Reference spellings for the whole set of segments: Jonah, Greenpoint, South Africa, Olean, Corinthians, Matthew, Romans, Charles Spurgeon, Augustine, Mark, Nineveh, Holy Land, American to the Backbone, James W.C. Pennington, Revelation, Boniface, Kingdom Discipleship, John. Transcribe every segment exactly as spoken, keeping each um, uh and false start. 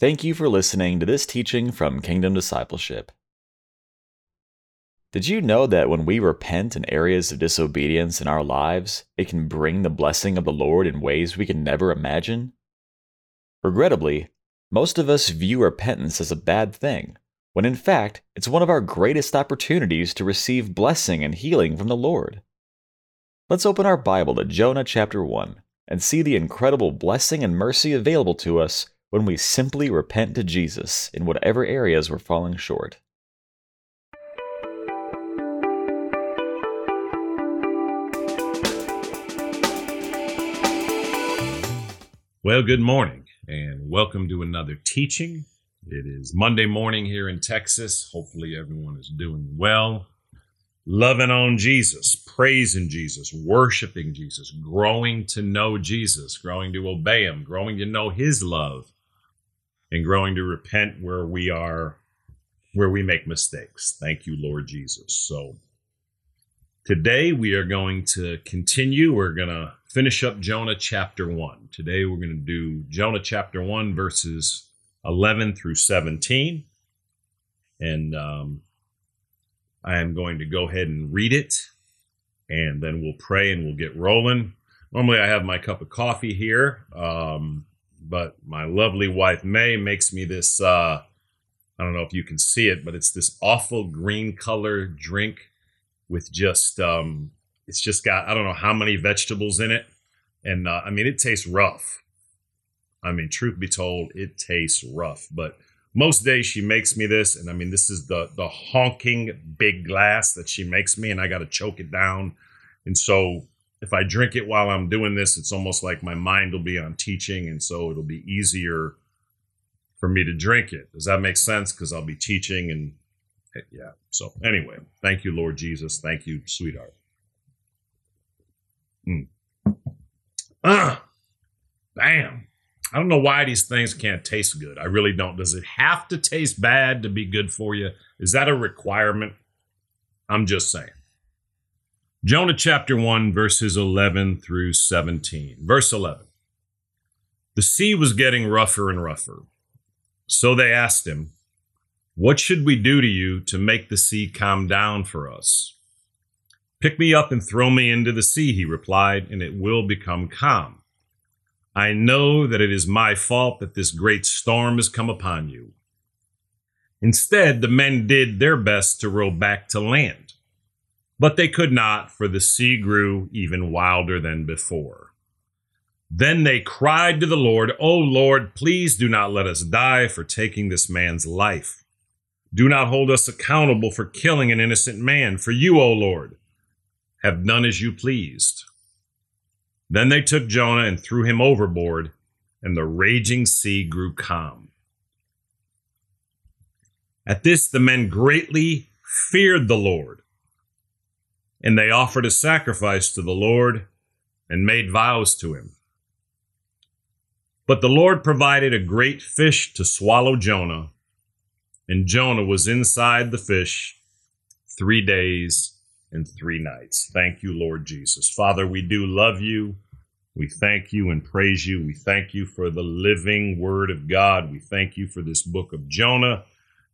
Thank you for listening to this teaching from Kingdom Discipleship. Did you know that when we repent in areas of disobedience in our lives, it can bring the blessing of the Lord in ways we can never imagine? Regrettably, most of us view repentance as a bad thing, when in fact, it's one of our greatest opportunities to receive blessing and healing from the Lord. Let's open our Bible to Jonah chapter one and see the incredible blessing and mercy available to us when we simply repent to Jesus in whatever areas we're falling short. Well, good morning, and welcome to another teaching. It is Monday morning here in Texas. Hopefully everyone is doing well, loving on Jesus, praising Jesus, worshiping Jesus, growing to know Jesus, growing to obey Him, growing to know His love, and growing to repent where we are, where we make mistakes. Thank you, Lord Jesus. So today we are going to continue. We're going to finish up Jonah chapter one. Today we're going to do Jonah chapter one, verses eleven through seventeen. And um, I am going to go ahead and read it, and then we'll pray and we'll get rolling. Normally I have my cup of coffee here. Um, But my lovely wife, May, makes me this, uh, I don't know if you can see it, but it's this awful green color drink with just, um, it's just got, I don't know how many vegetables in it. And uh, I mean, it tastes rough. I mean, truth be told, it tastes rough. But most days she makes me this. And I mean, this is the, the honking big glass that she makes me, and I got to choke it down. And so if I drink it while I'm doing this, it's almost like my mind will be on teaching, and so it'll be easier for me to drink it. Does that make sense? Because I'll be teaching, and yeah. So anyway, thank you, Lord Jesus. Thank you, sweetheart. Mm. Ah, damn. I don't know why these things can't taste good. I really don't. Does it have to taste bad to be good for you? Is that a requirement? I'm just saying. Jonah chapter one, verses eleven through seventeen. Verse eleven. The sea was getting rougher and rougher. So they asked him, "What should we do to you to make the sea calm down for us?" "Pick me up and throw me into the sea," he replied, "and it will become calm. I know that it is my fault that this great storm has come upon you." Instead, the men did their best to row back to land. But they could not, for the sea grew even wilder than before. Then they cried to the Lord, "O Lord, please do not let us die for taking this man's life. Do not hold us accountable for killing an innocent man, for you, O Lord, have done as you pleased." Then they took Jonah and threw him overboard, and the raging sea grew calm. At this, the men greatly feared the Lord. And they offered a sacrifice to the Lord and made vows to him. But the Lord provided a great fish to swallow Jonah, and Jonah was inside the fish three days and three nights. Thank you, Lord Jesus. Father, we do love you. We thank you and praise you. We thank you for the living word of God. We thank you for this book of Jonah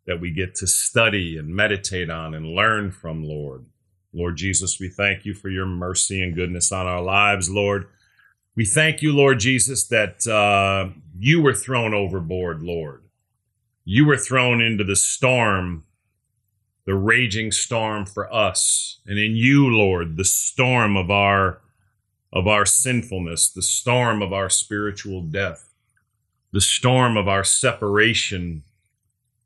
that we get to study and meditate on and learn from, Lord. Lord Jesus, we thank you for your mercy and goodness on our lives, Lord. We thank you, Lord Jesus, that uh, you were thrown overboard, Lord. You were thrown into the storm, the raging storm for us. And in you, Lord, the storm of our, of our sinfulness, the storm of our spiritual death, the storm of our separation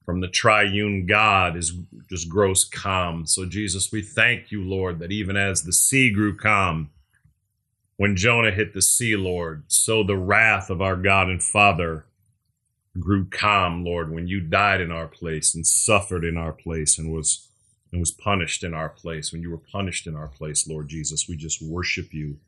from the triune God is just gross calm. So Jesus, we thank you, Lord, that even as the sea grew calm, when Jonah hit the sea, Lord, so the wrath of our God and Father grew calm, Lord, when you died in our place and suffered in our place and was, and was punished in our place. When you were punished in our place, Lord Jesus, we just worship you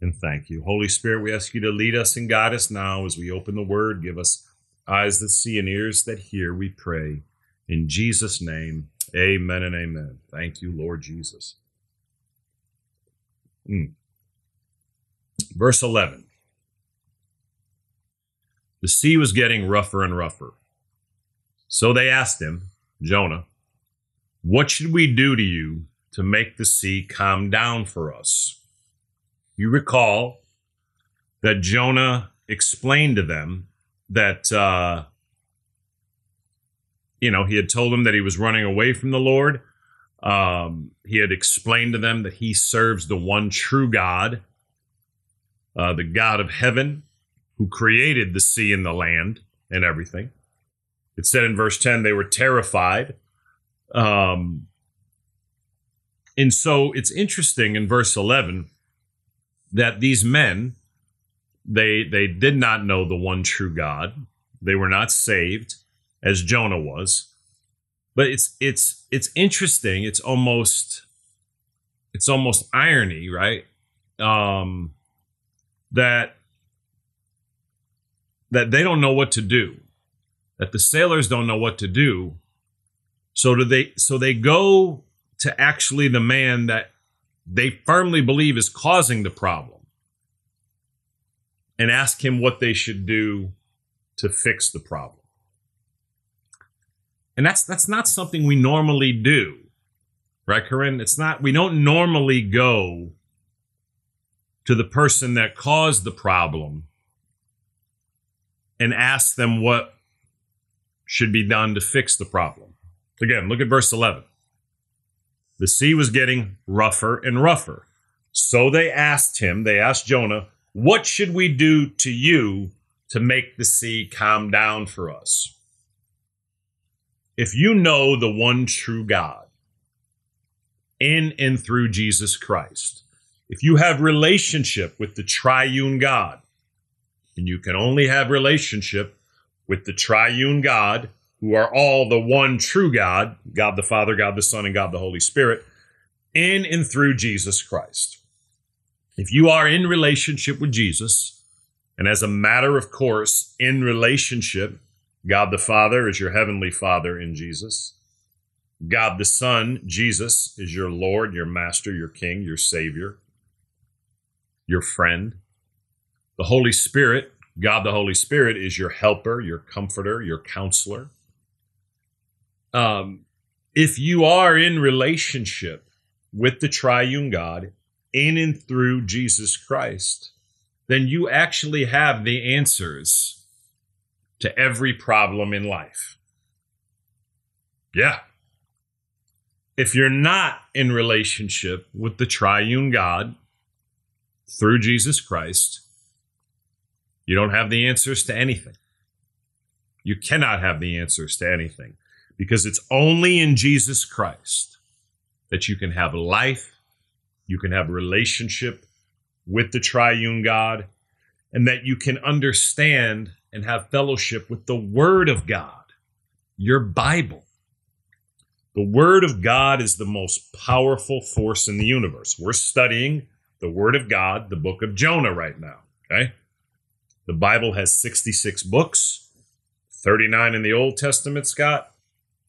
and thank you. Holy Spirit, we ask you to lead us and guide us now as we open the word. Give us eyes that see and ears that hear, we pray. In Jesus' name, amen and amen. Thank you, Lord Jesus. Mm. Verse eleven. The sea was getting rougher and rougher. So they asked him, Jonah, what should we do to you to make the sea calm down for us? You recall that Jonah explained to them that, uh, you know, he had told them that he was running away from the Lord. Um, he had explained to them that he serves the one true God, uh, the God of heaven, who created the sea and the land and everything. It said in verse ten, they were terrified. Um, and so it's interesting in verse eleven that these men, they, they did not know the one true God. They were not saved as Jonah was. But it's it's it's interesting. It's almost it's almost irony, right? Um, that that they don't know what to do, that the sailors don't know what to do. So do they? So they go to actually the man that they firmly believe is causing the problem, and ask him what they should do to fix the problem. And that's that's not something we normally do, right, Corinne? It's not. We don't normally go to the person that caused the problem and ask them what should be done to fix the problem. Again, look at verse eleven. The sea was getting rougher and rougher. So they asked him, they asked Jonah, what should we do to you to make the sea calm down for us? If you know the one true God in and through Jesus Christ, if you have relationship with the triune God, and you can only have relationship with the triune God, who are all the one true God, God the Father, God the Son, and God the Holy Spirit, in and through Jesus Christ. If you are in relationship with Jesus, and as a matter of course, in relationship, God the Father is your heavenly Father in Jesus. God the Son, Jesus, is your Lord, your Master, your King, your Savior, your friend. The Holy Spirit, God the Holy Spirit, is your helper, your comforter, your counselor. Um, if you are in relationship with the triune God in and through Jesus Christ, then you actually have the answers to every problem in life. Yeah. If you're not in relationship with the triune God through Jesus Christ, you don't have the answers to anything. You cannot have the answers to anything, because it's only in Jesus Christ that you can have life, you can have a relationship with the triune God, and that you can understand and have fellowship with the Word of God, your Bible. The Word of God is the most powerful force in the universe. We're studying the Word of God, the book of Jonah, right now. Okay? The Bible has sixty-six books, thirty-nine in the Old Testament, Scott,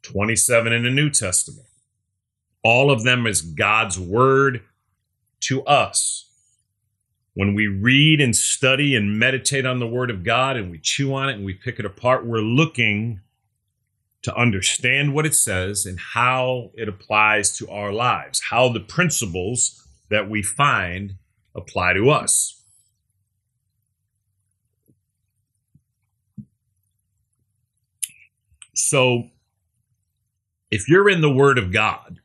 twenty-seven in the New Testament. All of them is God's Word to us. When we read and study and meditate on the Word of God and we chew on it and we pick it apart, we're looking to understand what it says and how it applies to our lives, how the principles that we find apply to us. So if you're in the Word of God,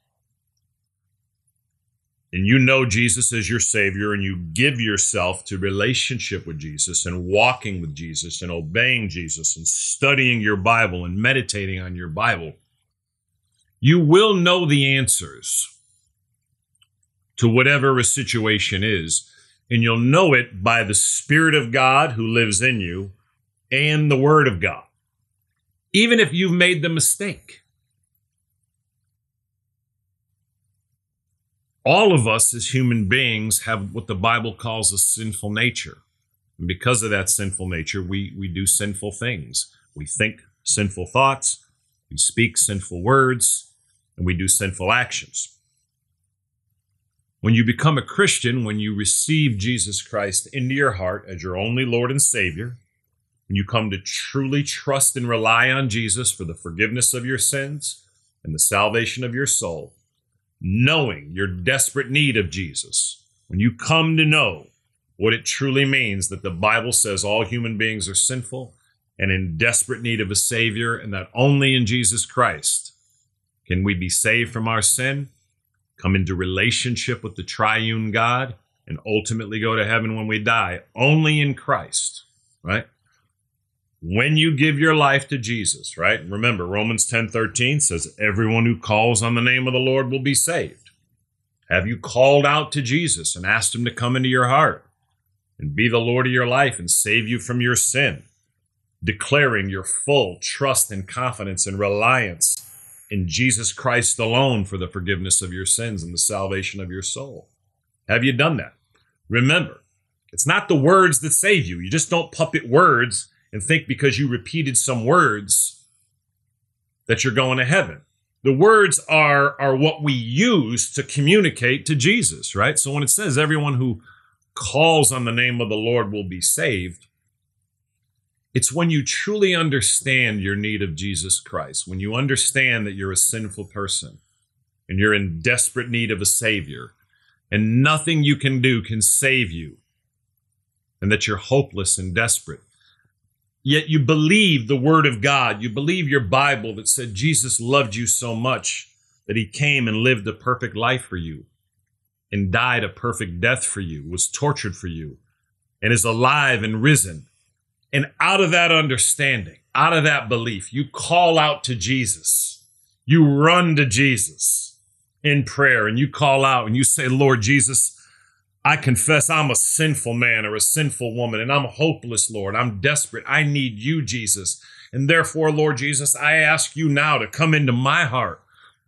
and you know Jesus as your Savior, and you give yourself to relationship with Jesus and walking with Jesus and obeying Jesus and studying your Bible and meditating on your Bible, you will know the answers to whatever a situation is, and you'll know it by the Spirit of God who lives in you and the Word of God, even if you've made the mistake. All of us as human beings have what the Bible calls a sinful nature. And because of that sinful nature, we, we do sinful things. We think sinful thoughts, we speak sinful words, and we do sinful actions. When you become a Christian, when you receive Jesus Christ into your heart as your only Lord and Savior, and you come to truly trust and rely on Jesus for the forgiveness of your sins and the salvation of your soul, knowing your desperate need of Jesus, when you come to know what it truly means that the Bible says all human beings are sinful and in desperate need of a Savior, and that only in Jesus Christ can we be saved from our sin, come into relationship with the triune God, and ultimately go to heaven when we die, only in Christ, right? When you give your life to Jesus, right? Remember, Romans ten thirteen says, everyone who calls on the name of the Lord will be saved. Have you called out to Jesus and asked him to come into your heart and be the Lord of your life and save you from your sin, declaring your full trust and confidence and reliance in Jesus Christ alone for the forgiveness of your sins and the salvation of your soul? Have you done that? Remember, it's not the words that save you. You just don't puppet words and think because you repeated some words that you're going to heaven. The words are, are what we use to communicate to Jesus, right? So when it says everyone who calls on the name of the Lord will be saved, it's when you truly understand your need of Jesus Christ, when you understand that you're a sinful person and you're in desperate need of a Savior, and nothing you can do can save you, and that you're hopeless and desperate. Yet you believe the Word of God. You believe your Bible that said Jesus loved you so much that he came and lived a perfect life for you and died a perfect death for you, was tortured for you, and is alive and risen. And out of that understanding, out of that belief, you call out to Jesus. You run to Jesus in prayer and you call out and you say, Lord Jesus, I confess I'm a sinful man or a sinful woman, and I'm hopeless, Lord. I'm desperate. I need you, Jesus. And therefore, Lord Jesus, I ask you now to come into my heart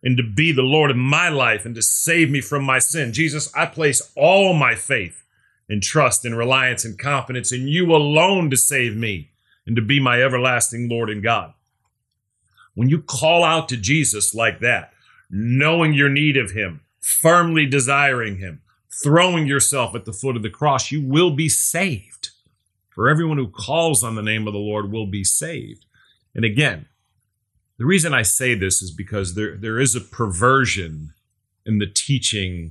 and to be the Lord of my life and to save me from my sin. Jesus, I place all my faith and trust and reliance and confidence in you alone to save me and to be my everlasting Lord and God. When you call out to Jesus like that, knowing your need of him, firmly desiring him, throwing yourself at the foot of the cross, you will be saved. For everyone who calls on the name of the Lord will be saved. And again, the reason I say this is because there, there is a perversion in the teaching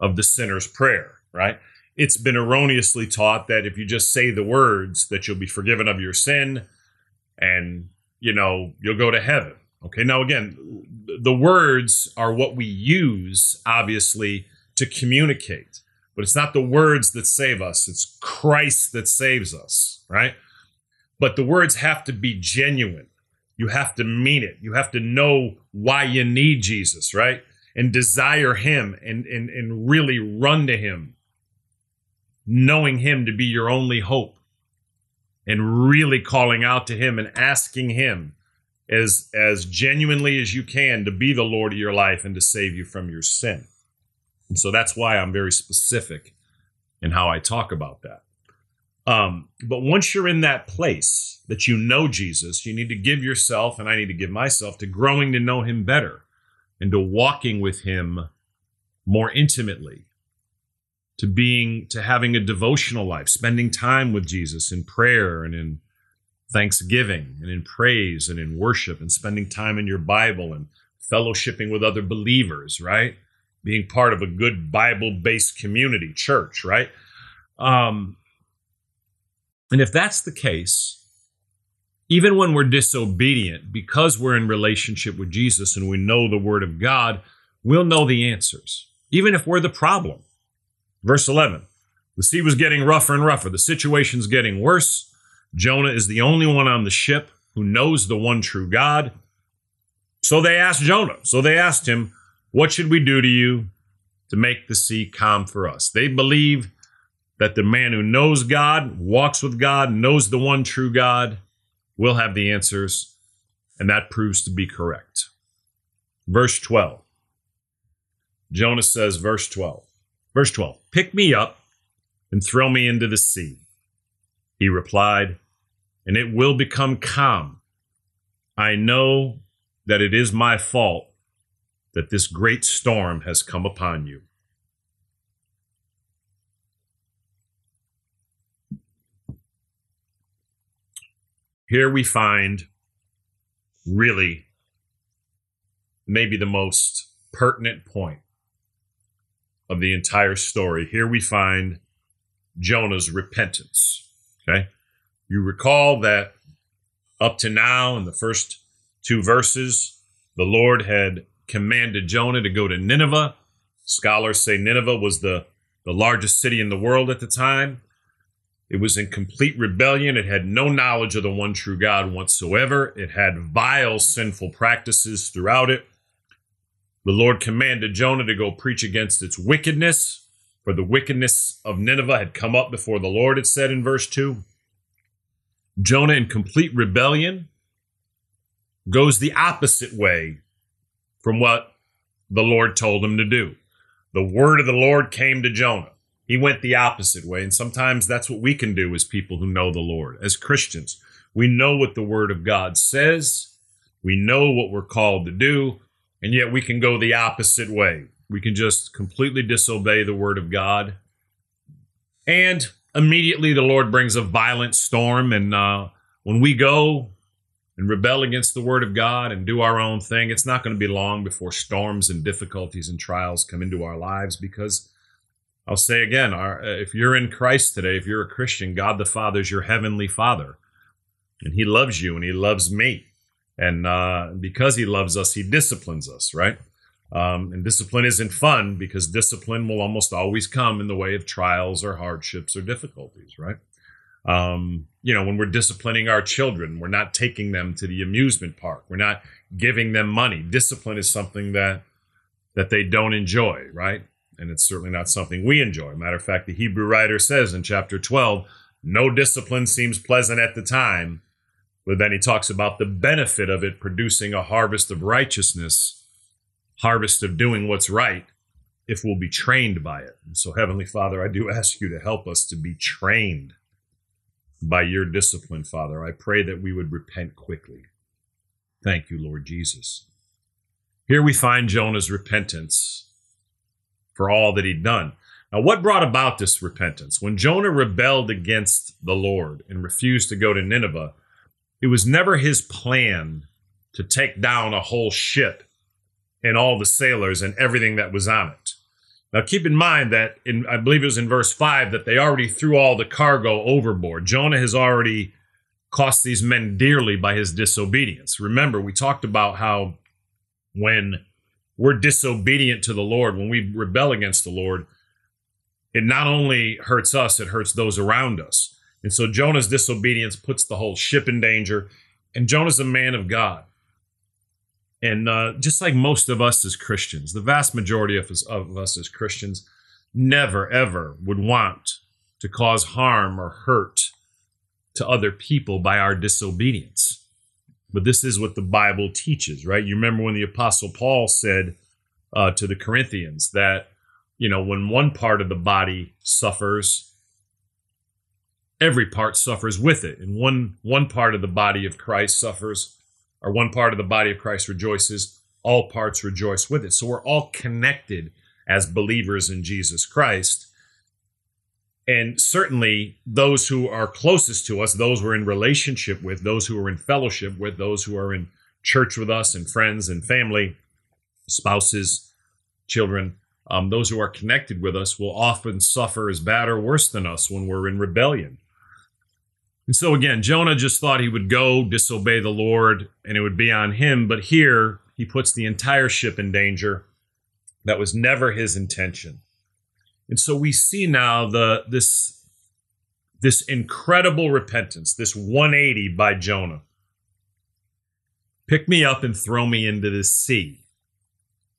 of the sinner's prayer, right? It's been erroneously taught that if you just say the words, that you'll be forgiven of your sin and, you know, you'll go to heaven. Okay, now again, the words are what we use, obviously, to communicate, but it's not the words that save us. It's Christ that saves us, right? But the words have to be genuine. You have to mean it. You have to know why you need Jesus, right? And desire him and, and, and really run to him, knowing him to be your only hope and really calling out to him and asking him as, as genuinely as you can to be the Lord of your life and to save you from your sin. And so that's why I'm very specific in how I talk about that. Um, but once you're in that place that you know Jesus, you need to give yourself, and I need to give myself, to growing to know him better and to walking with him more intimately, to being, to having a devotional life, spending time with Jesus in prayer and in thanksgiving and in praise and in worship and spending time in your Bible and fellowshipping with other believers, right? Being part of a good Bible-based community, church, right? Um, and if that's the case, even when we're disobedient, because we're in relationship with Jesus and we know the Word of God, we'll know the answers, even if we're the problem. Verse eleven, the sea was getting rougher and rougher. The situation's getting worse. Jonah is the only one on the ship who knows the one true God. So they asked Jonah. So they asked him, what should we do to you to make the sea calm for us? They believe that the man who knows God, walks with God, knows the one true God, will have the answers, and that proves to be correct. Verse twelve. Jonah says, verse twelve. Verse twelve, pick me up and throw me into the sea. He replied, and it will become calm. I know that it is my fault that this great storm has come upon you. Here we find really maybe the most pertinent point of the entire story. Here we find Jonah's repentance. Okay, you recall that up to now in the first two verses, the Lord had commanded Jonah to go to Nineveh. Scholars say Nineveh was the, the largest city in the world at the time. It was in complete rebellion. It had no knowledge of the one true God whatsoever. It had vile, sinful practices throughout it. The Lord commanded Jonah to go preach against its wickedness, for the wickedness of Nineveh had come up before the Lord, it said in verse two. Jonah, in complete rebellion, goes the opposite way from what the Lord told him to do. The word of the Lord came to Jonah. He went the opposite way, and sometimes that's what we can do as people who know the Lord. As Christians, we know what the word of God says. We know what we're called to do. And yet we can go the opposite way. We can just completely disobey the word of God. And immediately the Lord brings a violent storm. And uh, when we go and rebel against the word of God and do our own thing, it's not going to be long before storms and difficulties and trials come into our lives. Because I'll say again, our, if you're in Christ today, if you're a Christian, God the Father is your heavenly Father. And he loves you and he loves me. And uh, because he loves us, he disciplines us, right? Um, and discipline isn't fun, because discipline will almost always come in the way of trials or hardships or difficulties, right? Um, you know, when we're disciplining our children, we're not taking them to the amusement park. We're not giving them money. Discipline is something that that they don't enjoy, right? And it's certainly not something we enjoy. Matter of fact, the Hebrew writer says in chapter twelve, no discipline seems pleasant at the time, but then he talks about the benefit of it producing a harvest of righteousness, harvest of doing what's right, if we'll be trained by it. And so, Heavenly Father, I do ask you to help us to be trained by your discipline, Father. I pray that we would repent quickly. Thank you, Lord Jesus. Here we find Jonah's repentance for all that he'd done. Now, what brought about this repentance? When Jonah rebelled against the Lord and refused to go to Nineveh, it was never his plan to take down a whole ship and all the sailors and everything that was on it. Now, keep in mind that, in, I believe it was in verse five, that they already threw all the cargo overboard. Jonah has already cost these men dearly by his disobedience. Remember, we talked about how when we're disobedient to the Lord, when we rebel against the Lord, it not only hurts us, it hurts those around us. And so Jonah's disobedience puts the whole ship in danger. And Jonah's a man of God. And uh, just like most of us as Christians, the vast majority of us, of us as Christians never, ever would want to cause harm or hurt to other people by our disobedience. But this is what the Bible teaches, right? You remember when the Apostle Paul said uh, to the Corinthians that, you know, when one part of the body suffers, every part suffers with it. And one, one part of the body of Christ suffers, or one part of the body of Christ rejoices, all parts rejoice with it. So we're all connected as believers in Jesus Christ. And certainly those who are closest to us, those we're in relationship with, those who are in fellowship with, those who are in church with us and friends and family, spouses, children, um, those who are connected with us will often suffer as bad or worse than us when we're in rebellion. And so again, Jonah just thought he would go disobey the Lord and it would be on him. But here he puts the entire ship in danger. That was never his intention. And so we see now the this, this incredible repentance, this one eighty by Jonah. Pick me up and throw me into the sea.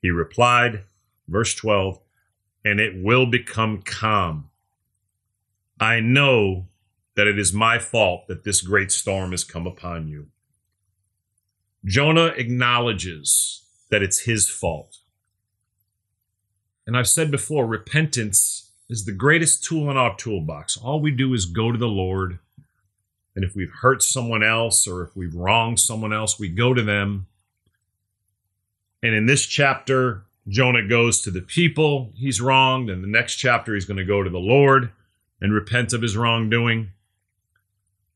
He replied, verse twelve, and it will become calm. I know that it is my fault that this great storm has come upon you. Jonah acknowledges that it's his fault. And I've said before, repentance is the greatest tool in our toolbox. All we do is go to the Lord. And if we've hurt someone else or if we've wronged someone else, we go to them. And in this chapter, Jonah goes to the people he's wronged. And the next chapter, he's going to go to the Lord and repent of his wrongdoing.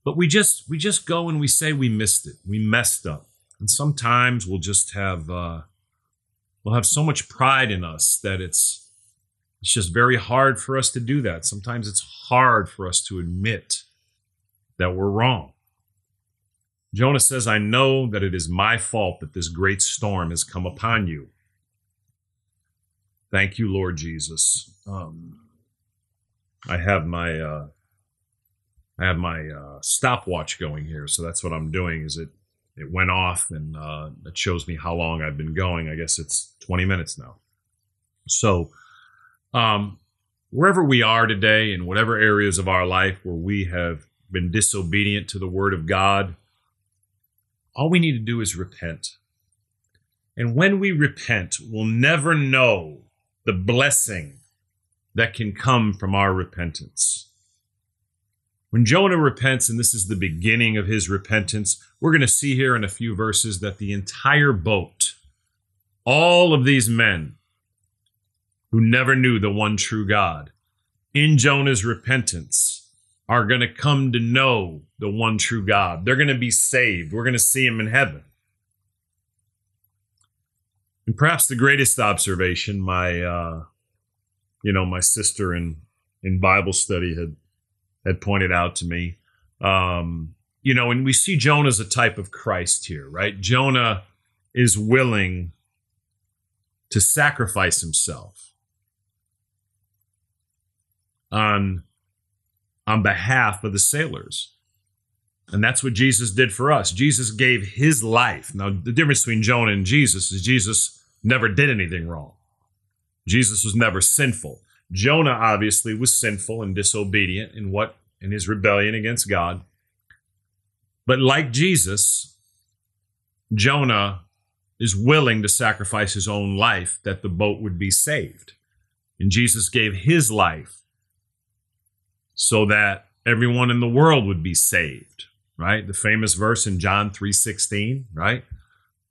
But we just we just go and we say we missed it. We messed up. And sometimes we'll just have uh, we'll have so much pride in us that it's it's just very hard for us to do that. Sometimes it's hard for us to admit that we're wrong. Jonah says, I know that it is my fault that this great storm has come upon you. Thank you, Lord Jesus. Um, I have my uh, I have my uh, stopwatch going here, so that's what I'm doing. Is it? It went off, and uh, it shows me how long I've been going. I guess it's twenty minutes now. So, um, wherever we are today, in whatever areas of our life where we have been disobedient to the Word of God, all we need to do is repent. And when we repent, we'll never know the blessing that can come from our repentance. When Jonah repents, and this is the beginning of his repentance, we're going to see here in a few verses that the entire boat, all of these men who never knew the one true God, in Jonah's repentance, are going to come to know the one true God. They're going to be saved. We're going to see him in heaven. And perhaps the greatest observation, my, uh, you know, my sister in in Bible study had had pointed out to me, um, you know, and we see Jonah as a type of Christ here, right? Jonah is willing to sacrifice himself on. on behalf of the sailors. And that's what Jesus did for us. Jesus gave his life. Now, the difference between Jonah and Jesus is Jesus never did anything wrong. Jesus was never sinful. Jonah obviously was sinful and disobedient in what in his rebellion against God. But like Jesus, Jonah is willing to sacrifice his own life that the boat would be saved. And Jesus gave his life so that everyone in the world would be saved, right? The famous verse in John three sixteen, right?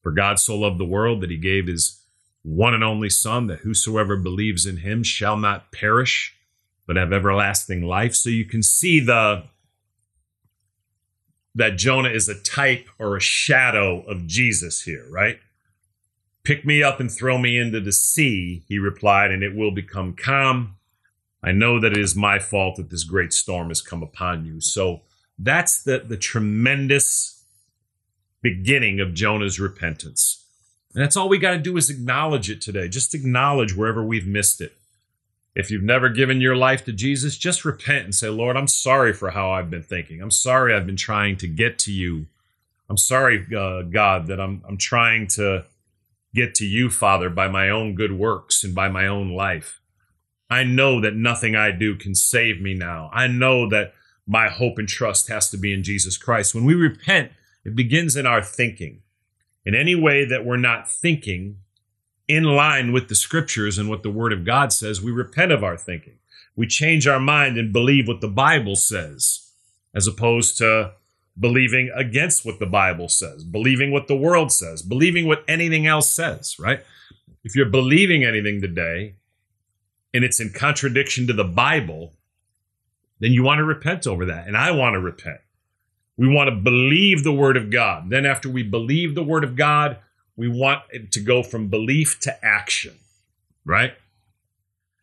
For God so loved the world that he gave his one and only son, that whosoever believes in him shall not perish, but have everlasting life. So you can see the that Jonah is a type or a shadow of Jesus here, right? Pick me up and throw me into the sea, he replied, and it will become calm. I know that it is my fault that this great storm has come upon you. So that's the, the tremendous beginning of Jonah's repentance. And that's all we got to do is acknowledge it today. Just acknowledge wherever we've missed it. If you've never given your life to Jesus, just repent and say, Lord, I'm sorry for how I've been thinking. I'm sorry I've been trying to get to you. I'm sorry, uh, God, that I'm I'm trying to get to you, Father, by my own good works and by my own life. I know that nothing I do can save me now. I know that my hope and trust has to be in Jesus Christ. When we repent, it begins in our thinking. In any way that we're not thinking in line with the scriptures and what the Word of God says, we repent of our thinking. We change our mind and believe what the Bible says, as opposed to believing against what the Bible says, believing what the world says, believing what anything else says, right? If you're believing anything today, and it's in contradiction to the Bible, then you want to repent over that. And I want to repent. We want to believe the Word of God. Then after we believe the Word of God, we want it to go from belief to action, right?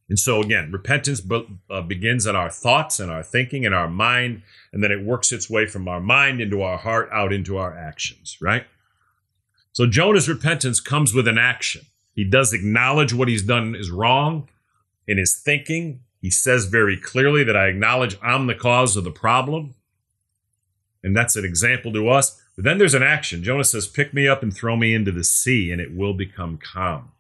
And so again, repentance be- uh, begins in our thoughts and our thinking and our mind, and then it works its way from our mind into our heart, out into our actions, right? So Jonah's repentance comes with an action. He does acknowledge what he's done is wrong. In his thinking, he says very clearly that I acknowledge I'm the cause of the problem. And that's an example to us. But then there's an action. Jonah says, pick me up and throw me into the sea, and it will become calm.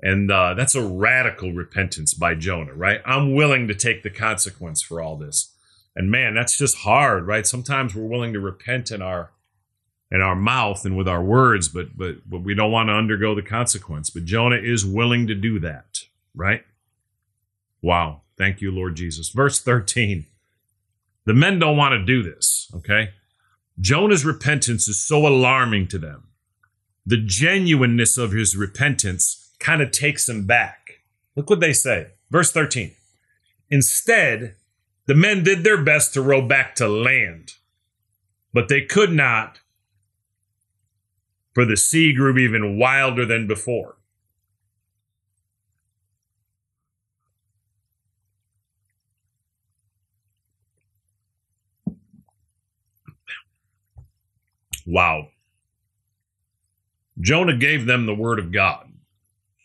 And uh, that's a radical repentance by Jonah, right? I'm willing to take the consequence for all this. And man, that's just hard, right? Sometimes we're willing to repent in our in our mouth and with our words, but but, but we don't want to undergo the consequence. But Jonah is willing to do that, right? Wow. Thank you, Lord Jesus. Verse thirteen. The men don't want to do this, okay? Jonah's repentance is so alarming to them. The genuineness of his repentance kind of takes them back. Look what they say. Verse thirteen. Instead, the men did their best to row back to land, But they could not, for the sea grew even wilder than before. Wow. Jonah gave them the word of God.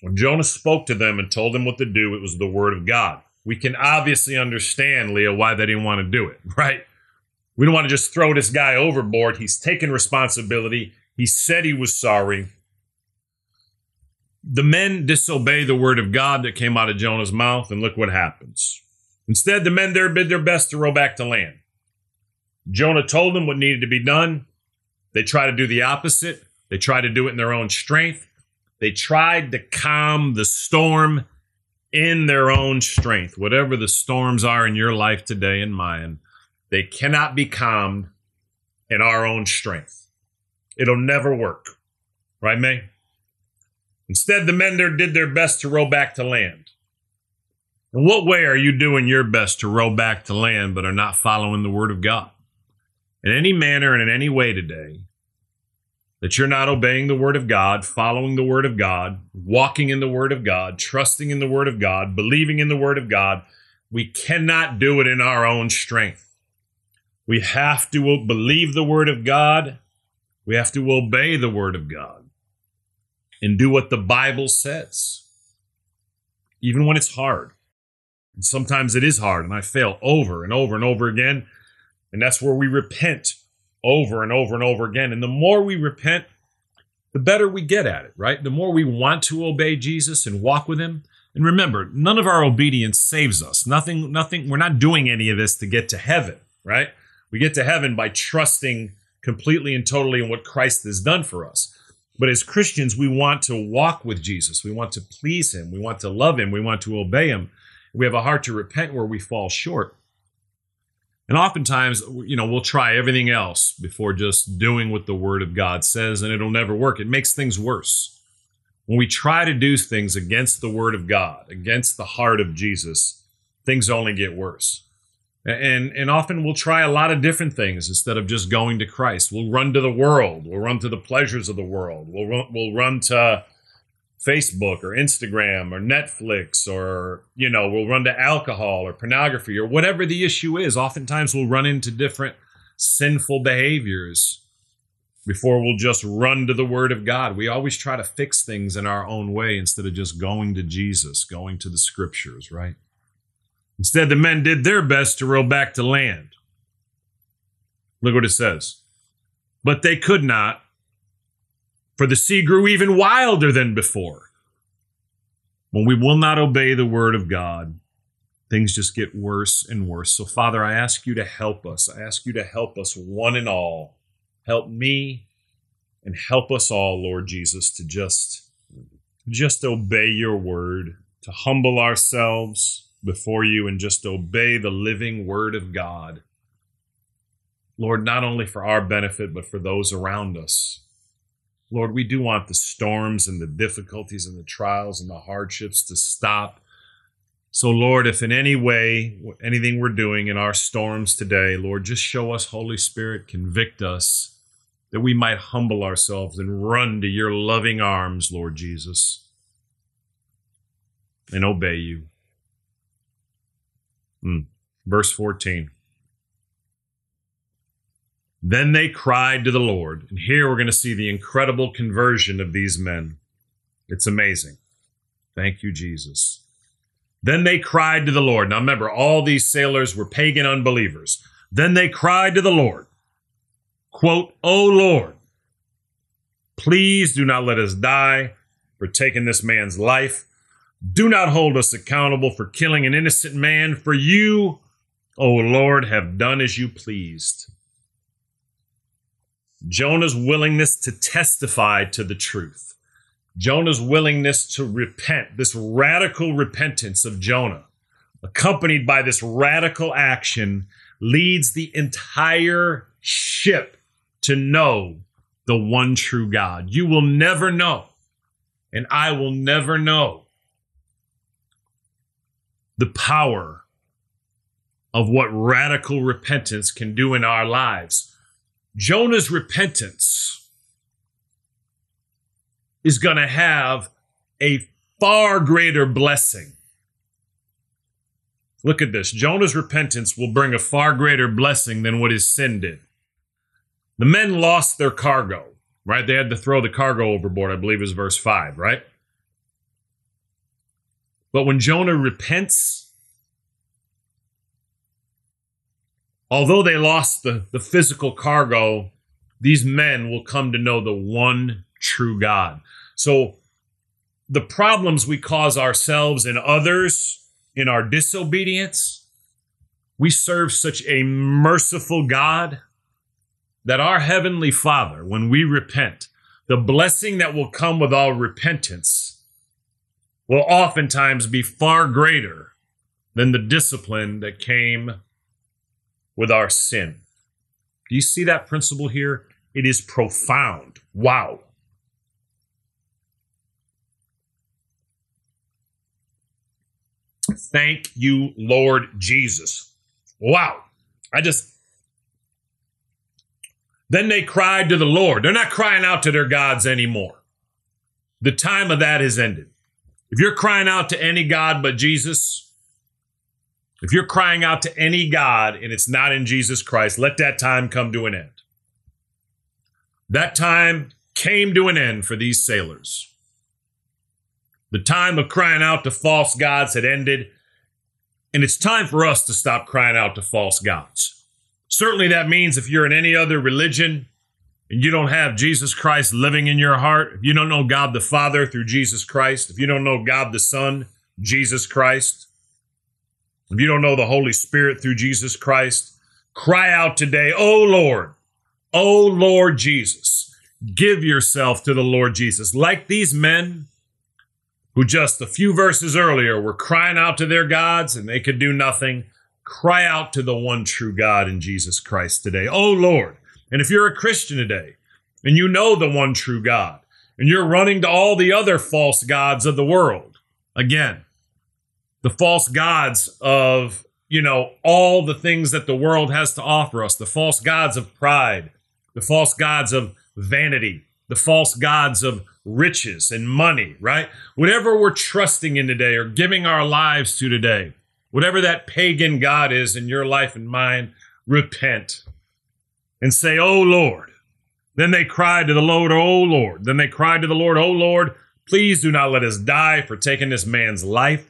When Jonah spoke to them and told them what to do, it was the word of God. We can obviously understand, Leah, why they didn't want to do it, right? We don't want to just throw this guy overboard. He's taken responsibility. He said he was sorry. The men disobey the word of God that came out of Jonah's mouth, and look what happens. Instead, the men there did their best to row back to land. Jonah told them what needed to be done. They try to do the opposite. They try to do it in their own strength. They tried to calm the storm in their own strength. Whatever the storms are in your life today and mine, they cannot be calmed in our own strength. It'll never work. Right, May? Instead, the men there did their best to row back to land. In what way are you doing your best to row back to land but are not following the word of God? In any manner and in any way today, that you're not obeying the word of God, following the word of God, walking in the word of God, trusting in the word of God, believing in the word of God, we cannot do it in our own strength. We have to believe the word of God. We have to obey the word of God and do what the Bible says, even when it's hard. And sometimes it is hard, and I fail over and over and over again. And that's where we repent over and over and over again. And the more we repent, the better we get at it, right? The more we want to obey Jesus and walk with him. And remember, none of our obedience saves us. Nothing, nothing, we're not doing any of this to get to heaven, right? We get to heaven by trusting completely and totally in what Christ has done for us. But as Christians, we want to walk with Jesus. We want to please him. We want to love him. We want to obey him. We have a heart to repent where we fall short. And oftentimes, you know, we'll try everything else before just doing what the word of God says, and it'll never work. It makes things worse. When we try to do things against the word of God, against the heart of Jesus, things only get worse. And, and often we'll try a lot of different things instead of just going to Christ. We'll run to the world. We'll run to the pleasures of the world. We'll run, we'll run to Facebook or Instagram or Netflix, or, you know, we'll run to alcohol or pornography or whatever the issue is. Oftentimes we'll run into different sinful behaviors before we'll just run to the word of God. We always try to fix things in our own way instead of just going to Jesus, going to the scriptures, right? Instead, the men did their best to row back to land. Look what it says. But they could not, for the sea grew even wilder than before. When we will not obey the word of God, things just get worse and worse. So, Father, I ask you to help us. I ask you to help us one and all. Help me and help us all, Lord Jesus, to just, just obey your word, to humble ourselves before you and just obey the living word of God. Lord, not only for our benefit, but for those around us. Lord, we do want the storms and the difficulties and the trials and the hardships to stop. So, Lord, if in any way, anything we're doing in our storms today, Lord, just show us, Holy Spirit, convict us, that we might humble ourselves and run to your loving arms, Lord Jesus, and obey you. Mm. Verse fourteen. Then they cried to the Lord. And here we're going to see the incredible conversion of these men. It's amazing. Thank you, Jesus. Then they cried to the Lord. Now remember, all these sailors were pagan unbelievers. Then they cried to the Lord, quote, "O Lord, please do not let us die for taking this man's life. Do not hold us accountable for killing an innocent man, for you, O Lord, have done as you pleased." Jonah's willingness to testify to the truth. Jonah's willingness to repent, this radical repentance of Jonah, accompanied by this radical action, leads the entire ship to know the one true God. You will never know, and I will never know the power of what radical repentance can do in our lives. Jonah's repentance is going to have a far greater blessing. Look at this. Jonah's repentance will bring a far greater blessing than what his sin did. The men lost their cargo, right? They had to throw the cargo overboard, I believe is verse five, right? But when Jonah repents, although they lost the, the physical cargo, these men will come to know the one true God. So the problems we cause ourselves and others in our disobedience, we serve such a merciful God that our Heavenly Father, when we repent, the blessing that will come with our repentance will oftentimes be far greater than the discipline that came with our sin. Do you see that principle here? It is profound. Wow. Thank you, Lord Jesus. Wow. I just... Then they cried to the Lord. They're not crying out to their gods anymore. The time of that has ended. If you're crying out to any God but Jesus, if you're crying out to any God and it's not in Jesus Christ, let that time come to an end. That time came to an end for these sailors. The time of crying out to false gods had ended, and it's time for us to stop crying out to false gods. Certainly that means if you're in any other religion and you don't have Jesus Christ living in your heart, if you don't know God the Father through Jesus Christ, if you don't know God the Son, Jesus Christ, if you don't know the Holy Spirit through Jesus Christ, cry out today, "Oh Lord, oh Lord Jesus," give yourself to the Lord Jesus. Like these men, who just a few verses earlier were crying out to their gods and they could do nothing, cry out to the one true God in Jesus Christ today. Oh, Lord. And if you're a Christian today and you know the one true God and you're running to all the other false gods of the world, again, the false gods of, you know, all the things that the world has to offer us, the false gods of pride, the false gods of vanity, the false gods of riches and money, right? Whatever we're trusting in today or giving our lives to today, whatever that pagan god is in your life and mine, repent and say, "Oh Lord." Then they cried to the Lord, "Oh Lord." Then they cried to the Lord, "Oh Lord, please do not let us die for taking this man's life.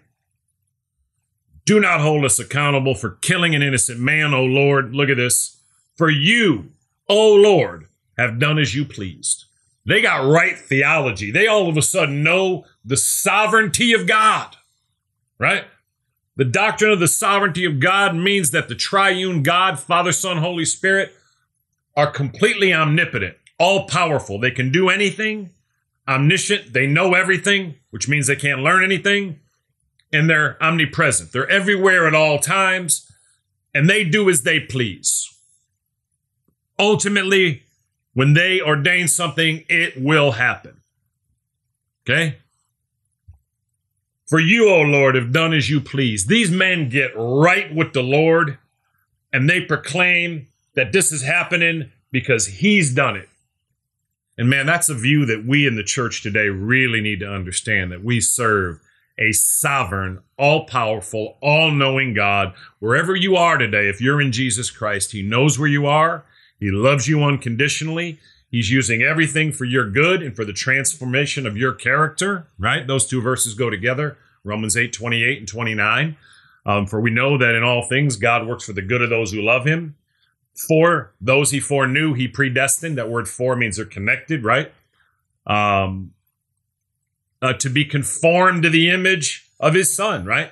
Do not hold us accountable for killing an innocent man, oh Lord." Look at this. "For you, oh Lord, have done as you pleased." They got right theology. They all of a sudden know the sovereignty of God, right? The doctrine of the sovereignty of God means that the triune God, Father, Son, Holy Spirit, are completely omnipotent, all-powerful. They can do anything, omniscient. They know everything, which means they can't learn anything, and they're omnipresent. They're everywhere at all times, and they do as they please. Ultimately, when they ordain something, it will happen. Okay? "For you, O Lord, have done as you please." These men get right with the Lord, and they proclaim that this is happening because he's done it. And man, that's a view that we in the church today really need to understand, that we serve a sovereign, all-powerful, all-knowing God. Wherever you are today, if you're in Jesus Christ, he knows where you are. He loves you unconditionally. He's using everything for your good and for the transformation of your character, right? Those two verses go together, Romans eight, twenty-eight and twenty-nine. Um, for we know that in all things God works for the good of those who love him. For those he foreknew, he predestined. That word "for" means they're connected, right? Um, uh, to be conformed to the image of his son, right?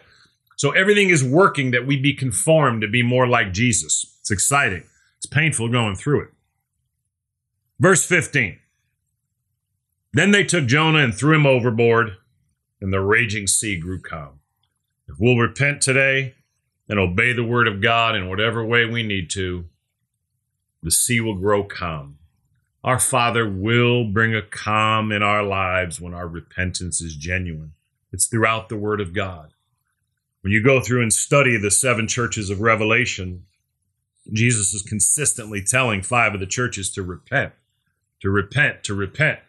So everything is working that we be conformed to be more like Jesus. It's exciting. It's painful going through it. Verse fifteen. "Then they took Jonah and threw him overboard, and the raging sea grew calm." If we'll repent today and obey the word of God in whatever way we need to, the sea will grow calm. Our Father will bring a calm in our lives when our repentance is genuine. It's throughout the word of God. When you go through and study the seven churches of Revelation, Jesus is consistently telling five of the churches to repent, to repent, to repent.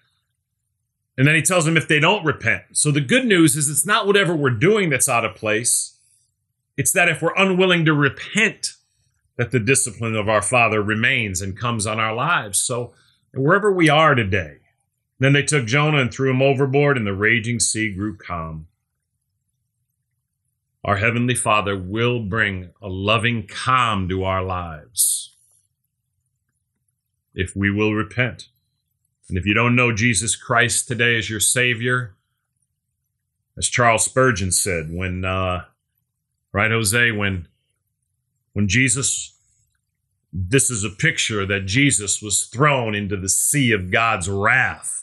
And then he tells them if they don't repent. So the good news is it's not whatever we're doing that's out of place. It's that if we're unwilling to repent, that the discipline of our Father remains and comes on our lives. So wherever we are today, then they took Jonah and threw him overboard, and the raging sea grew calm. Our Heavenly Father will bring a loving calm to our lives if we will repent. And if you don't know Jesus Christ today as your Savior, as Charles Spurgeon said, when, uh, right, Jose, when, when Jesus, this is a picture that Jesus was thrown into the sea of God's wrath.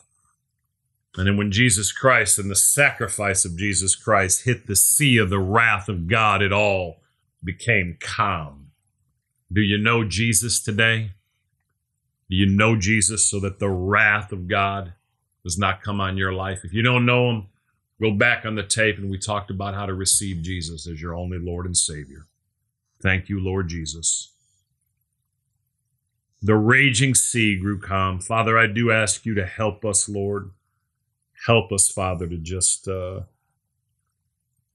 And then when Jesus Christ and the sacrifice of Jesus Christ hit the sea of the wrath of God, it all became calm. Do you know Jesus today? Do you know Jesus so that the wrath of God does not come on your life? If you don't know him, go back on the tape, and we talked about how to receive Jesus as your only Lord and Savior. Thank you, Lord Jesus. The raging sea grew calm. Father, I do ask you to help us, Lord. Help us, Father, to just uh,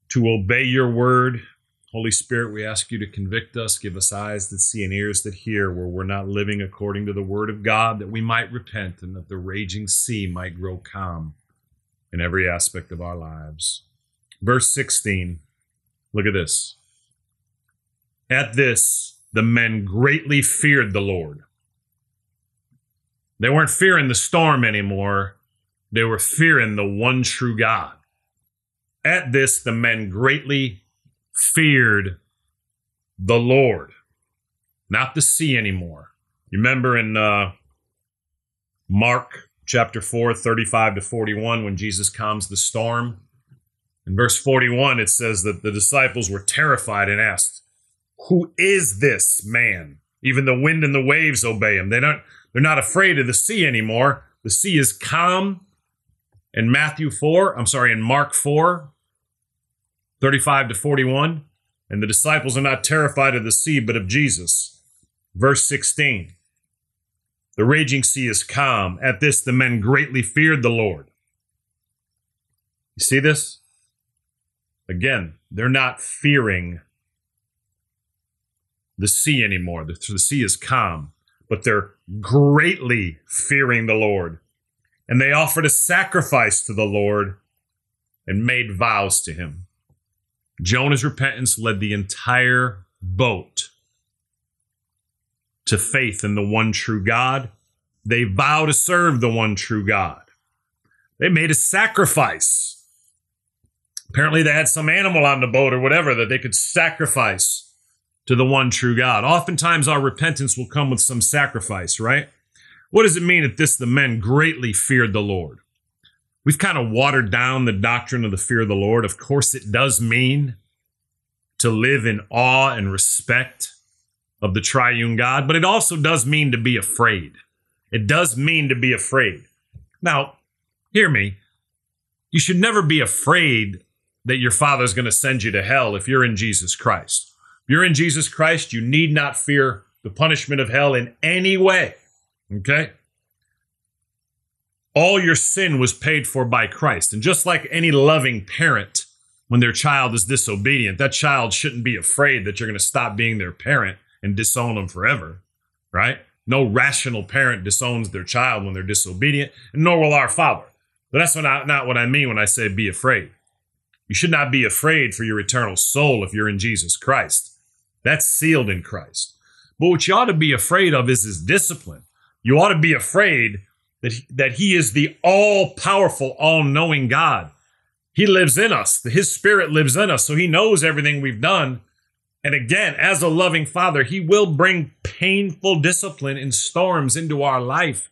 to obey your word. Holy Spirit, we ask you to convict us, give us eyes that see and ears that hear where we're not living according to the word of God, that we might repent and that the raging sea might grow calm in every aspect of our lives. Verse sixteen, look at this. At this, the men greatly feared the Lord. They weren't fearing the storm anymore. They were fearing the one true God. At this, the men greatly feared the Lord, not the sea anymore. You remember in uh, Mark chapter four, thirty-five to forty-one, when Jesus calms the storm? In verse forty-one, it says that the disciples were terrified and asked, "Who is this man? Even the wind and the waves obey him." They don't, they're not afraid of the sea anymore. The sea is calm. In Matthew four, I'm sorry, in Mark four, thirty-five to forty-one, and the disciples are not terrified of the sea, but of Jesus. Verse sixteen, the raging sea is calm. At this, the men greatly feared the Lord. You see this? Again, they're not fearing the sea anymore. The, the sea is calm, but they're greatly fearing the Lord. And they offered a sacrifice to the Lord and made vows to him. Jonah's repentance led the entire boat to faith in the one true God. They vow to serve the one true God. They made a sacrifice. Apparently they had some animal on the boat or whatever that they could sacrifice to the one true God. Oftentimes our repentance will come with some sacrifice, right? What does it mean that this, the men greatly feared the Lord? We've kind of watered down the doctrine of the fear of the Lord. Of course, it does mean to live in awe and respect of the triune God, but it also does mean to be afraid. It does mean to be afraid. Now, hear me. You should never be afraid that your Father's going to send you to hell if you're in Jesus Christ. If you're in Jesus Christ, you need not fear the punishment of hell in any way. Okay? All your sin was paid for by Christ. And just like any loving parent, when their child is disobedient, that child shouldn't be afraid that you're going to stop being their parent and disown them forever, right? No rational parent disowns their child when they're disobedient, and nor will our Father. But that's not what I mean when I say be afraid. You should not be afraid for your eternal soul if you're in Jesus Christ. That's sealed in Christ. But what you ought to be afraid of is his discipline. You ought to be afraid that he, that he is the all-powerful, all-knowing God. He lives in us. His Spirit lives in us, so he knows everything we've done. And again, as a loving Father, he will bring painful discipline and storms into our life.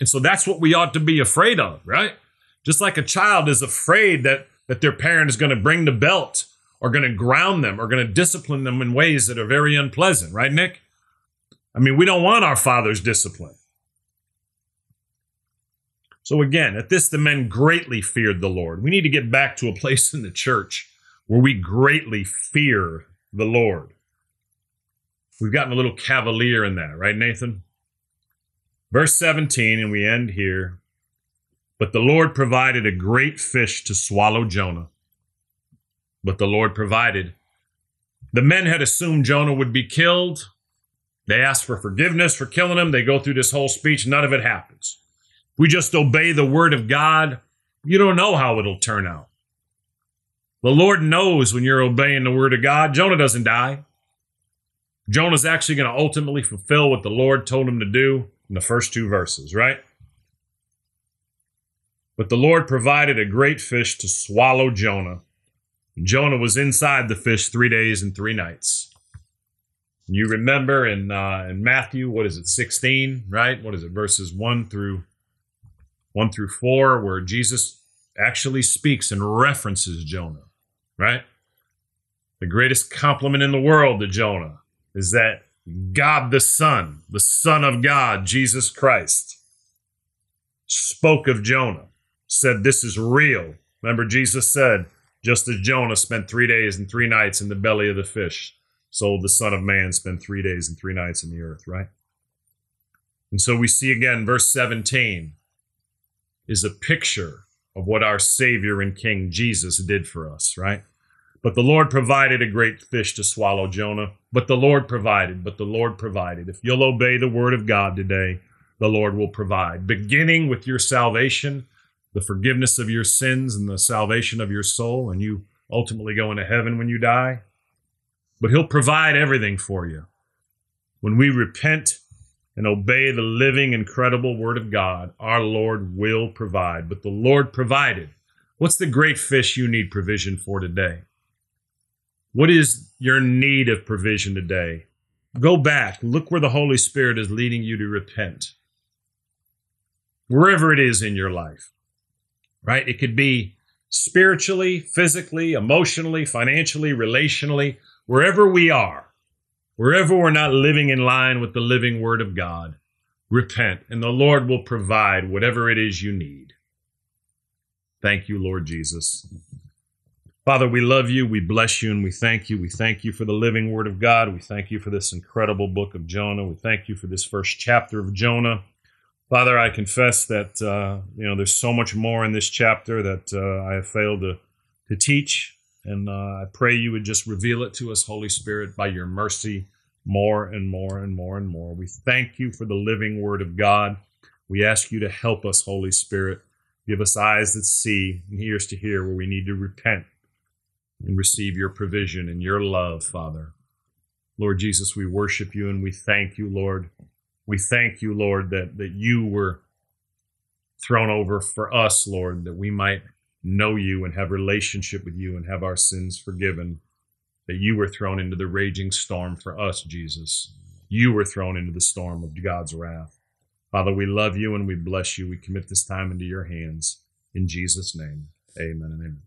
And so that's what we ought to be afraid of, right? Just like a child is afraid that, that their parent is going to bring the belt or going to ground them or going to discipline them in ways that are very unpleasant, right, Nick? I mean, we don't want our Father's discipline. So again, at this, the men greatly feared the Lord. We need to get back to a place in the church where we greatly fear the Lord. We've gotten a little cavalier in that, right, Nathan? Verse seventeen, and we end here. But the Lord provided a great fish to swallow Jonah. But the Lord provided. The men had assumed Jonah would be killed. They ask for forgiveness for killing him. They go through this whole speech. None of it happens. We just obey the word of God. You don't know how it'll turn out. The Lord knows when you're obeying the word of God. Jonah doesn't die. Jonah's actually going to ultimately fulfill what the Lord told him to do in the first two verses, right? But the Lord provided a great fish to swallow Jonah. And Jonah was inside the fish three days and three nights. You remember in uh, in Matthew, what is it, sixteen, right? What is it, verses one through one through four, where Jesus actually speaks and references Jonah, right? The greatest compliment in the world to Jonah is that God the Son, the Son of God, Jesus Christ, spoke of Jonah, said this is real. Remember, Jesus said, just as Jonah spent three days and three nights in the belly of the fish, so the Son of Man spent three days and three nights in the earth, right? And so we see again, verse seventeen is a picture of what our Savior and King Jesus did for us, right? But the Lord provided a great fish to swallow Jonah. But the Lord provided, but the Lord provided. If you'll obey the word of God today, the Lord will provide. Beginning with your salvation, the forgiveness of your sins and the salvation of your soul, and you ultimately go into heaven when you die. But he'll provide everything for you. When we repent and obey the living, incredible word of God, our Lord will provide. But the Lord provided. What's the great fish you need provision for today? What is your need of provision today? Go back. Look where the Holy Spirit is leading you to repent. Wherever it is in your life, right? It could be spiritually, physically, emotionally, financially, relationally. Wherever we are, wherever we're not living in line with the living word of God, repent, and the Lord will provide whatever it is you need. Thank you, Lord Jesus. Father, we love you, we bless you, and we thank you. We thank you for the living word of God. We thank you for this incredible book of Jonah. We thank you for this first chapter of Jonah. Father, I confess that uh, you know there's so much more in this chapter that uh, I have failed to, to teach. And uh, I pray you would just reveal it to us, Holy Spirit, by your mercy, more and more and more and more. We thank you for the living word of God. We ask you to help us, Holy Spirit. Give us eyes that see and ears to hear where we need to repent and receive your provision and your love, Father. Lord Jesus, we worship you and we thank you, Lord. We thank you, Lord, that, that you were thrown over for us, Lord, that we might know you and have relationship with you and have our sins forgiven, that you were thrown into the raging storm for us, Jesus. You were thrown into the storm of God's wrath. Father, we love you and we bless you. We commit this time into your hands. In Jesus' name, amen and amen.